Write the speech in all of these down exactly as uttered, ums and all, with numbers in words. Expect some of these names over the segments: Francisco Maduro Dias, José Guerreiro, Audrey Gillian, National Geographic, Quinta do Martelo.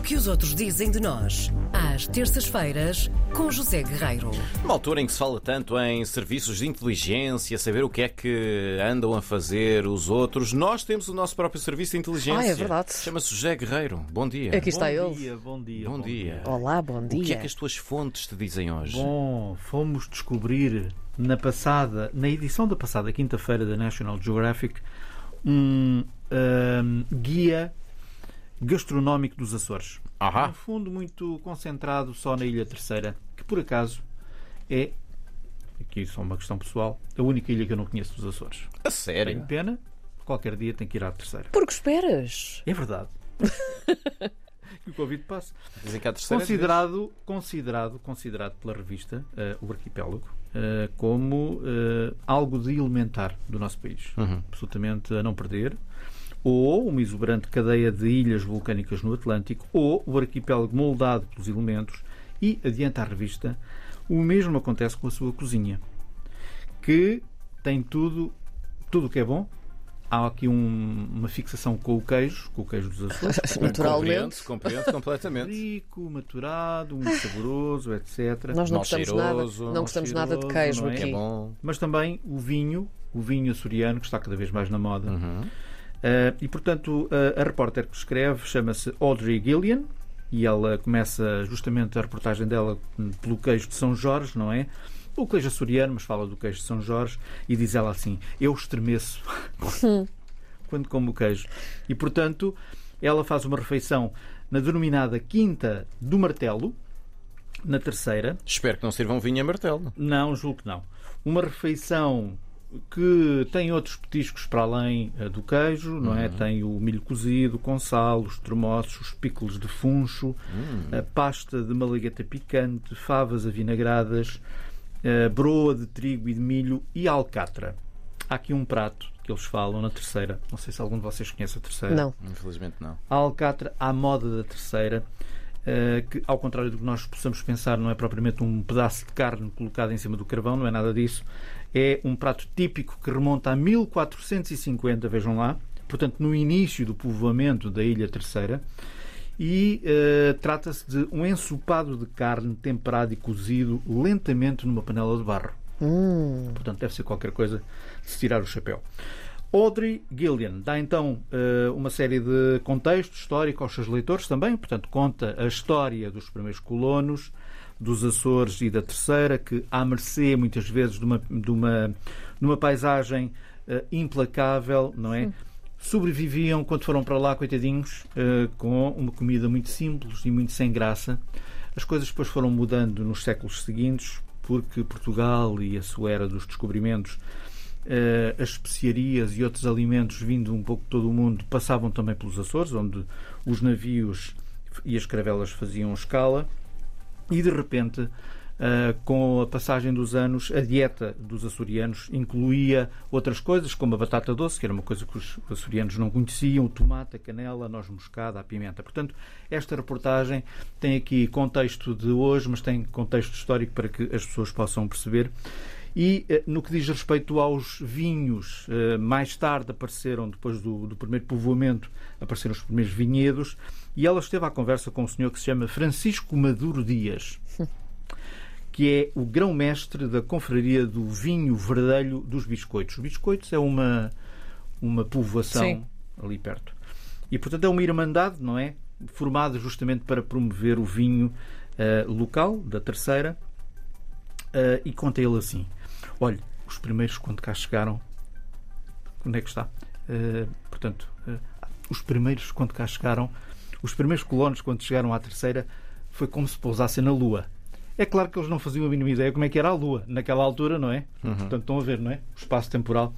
O que os outros dizem de nós, às terças-feiras, com José Guerreiro. Numa altura em que se fala tanto em serviços de inteligência, saber o que é que andam a fazer os outros, nós temos o nosso próprio serviço de inteligência. Ah, é verdade. Chama-se José Guerreiro. Bom dia. Aqui está ele. Bom dia, bom dia. Bom dia. Olá, bom dia. O que é que as tuas fontes te dizem hoje? Bom, fomos descobrir na passada, na edição da passada quinta-feira da National Geographic, um, um guia gastronómico dos Açores. Ahá. Um fundo muito concentrado só na Ilha Terceira, que por acaso é, aqui só uma questão pessoal, a única ilha que eu não conheço dos Açores. A sério? Tenho pena, qualquer dia tenho que ir à Terceira. Porque esperas? É verdade. Que o Covid passe. Dizem que a terceira considerado, vez. considerado, considerado pela revista uh, O Arquipélago uh, como uh, algo de elementar do nosso país. Uhum. Absolutamente a não perder. Ou uma exuberante cadeia de ilhas vulcânicas no Atlântico, ou o arquipélago moldado pelos elementos, e, adianta a revista, o mesmo acontece com a sua cozinha, que tem tudo, tudo o que é bom. Há aqui um, uma fixação com o queijo, com o queijo dos Açores. Naturalmente. Compreendo, compreendo completamente. Rico, maturado, muito saboroso, etcétera. Nós não, não gostamos, cheiroso, nada, não gostamos cheiroso, nada de queijo é? Aqui. É bom. Mas também o vinho, o vinho açoriano, que está cada vez mais na moda. Uhum. Uh, e, portanto, uh, a repórter que escreve chama-se Audrey Gillian e ela começa justamente a reportagem dela pelo queijo de São Jorge, não é? O queijo açoriano, mas fala do queijo de São Jorge e diz ela assim, eu estremeço quando como o queijo. E, portanto, ela faz uma refeição na denominada Quinta do Martelo, na Terceira. Espero que não sirva um vinho a martelo. Não, julgo que não. Uma refeição que tem outros petiscos para além uh, do queijo, não uhum. é? Tem o milho cozido, com sal, os tremoços, os pícolos de funcho, uhum. a pasta de malagueta picante, favas avinagradas, uh, broa de trigo e de milho e alcatra. Há aqui um prato que eles falam na Terceira. Não sei se algum de vocês conhece a Terceira. Não. Infelizmente não. A alcatra, à moda da Terceira, uh, que, ao contrário do que nós possamos pensar, não é propriamente um pedaço de carne colocado em cima do carvão, não é nada disso. É um prato típico que remonta a mil quatrocentos e cinquenta, vejam lá, portanto, no início do povoamento da Ilha Terceira, e uh, trata-se de um ensopado de carne temperado e cozido lentamente numa panela de barro. Hum. Portanto, deve ser qualquer coisa de se tirar o chapéu. Audrey Gillian dá então uh, uma série de contexto histórico aos seus leitores também, portanto, conta a história dos primeiros colonos dos Açores e da Terceira, que à mercê, muitas vezes, de uma, de uma, de uma paisagem uh, implacável, não é? Sim. Sobreviviam, quando foram para lá, coitadinhos, uh, com uma comida muito simples e muito sem graça. As coisas depois foram mudando nos séculos seguintes, porque Portugal e a sua era dos descobrimentos, uh, as especiarias e outros alimentos vindo um pouco de todo o mundo passavam também pelos Açores, onde os navios e as caravelas faziam escala. E, de repente, uh, com a passagem dos anos, a dieta dos açorianos incluía outras coisas, como a batata doce, que era uma coisa que os açorianos não conheciam, o tomate, a canela, a noz moscada, a pimenta. Portanto, esta reportagem tem aqui contexto de hoje, mas tem contexto histórico para que as pessoas possam perceber. E, uh, no que diz respeito aos vinhos, uh, mais tarde apareceram, depois do, do primeiro povoamento, apareceram os primeiros vinhedos. E ela esteve à conversa com um senhor que se chama Francisco Maduro Dias, que é o grão-mestre da confraria do vinho verdelho dos Biscoitos. Os Biscoitos é uma, uma povoação, sim, ali perto. E, portanto, é uma irmandade, não é? Formada justamente para promover o vinho uh, local, da Terceira. Uh, e conta ele assim. Olha, os primeiros, quando cá chegaram... Onde é que está? Uh, portanto, uh, os primeiros, quando cá chegaram... Os primeiros colonos, quando chegaram à Terceira, foi como se pousassem na Lua. É claro que eles não faziam a mínima ideia como é que era a Lua naquela altura, não é? Uhum. Portanto, estão a ver, não é? O espaço temporal.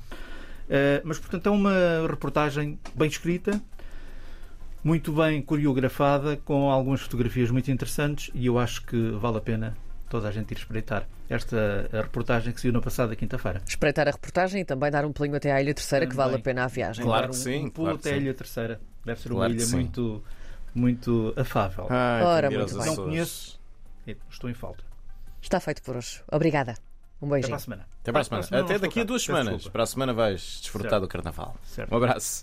Uh, mas, portanto, é uma reportagem bem escrita, muito bem coreografada, com algumas fotografias muito interessantes, e eu acho que vale a pena toda a gente ir espreitar esta a reportagem que saiu na passada quinta-feira. Espreitar a reportagem e também dar um pulinho até à Ilha Terceira, também, que vale a pena a viagem. Claro, claro que sim. Um pulo claro até sim. à Ilha Terceira. Deve ser claro uma ilha muito... muito afável. Ai, ora, muito bem. Não conheço, estou em falta. Está feito por hoje. Obrigada. Um beijinho. Até para a semana. Até, para a semana. Até daqui a duas semanas. Desculpa. Para a semana vais desfrutar, certo, do carnaval. Certo. Um abraço.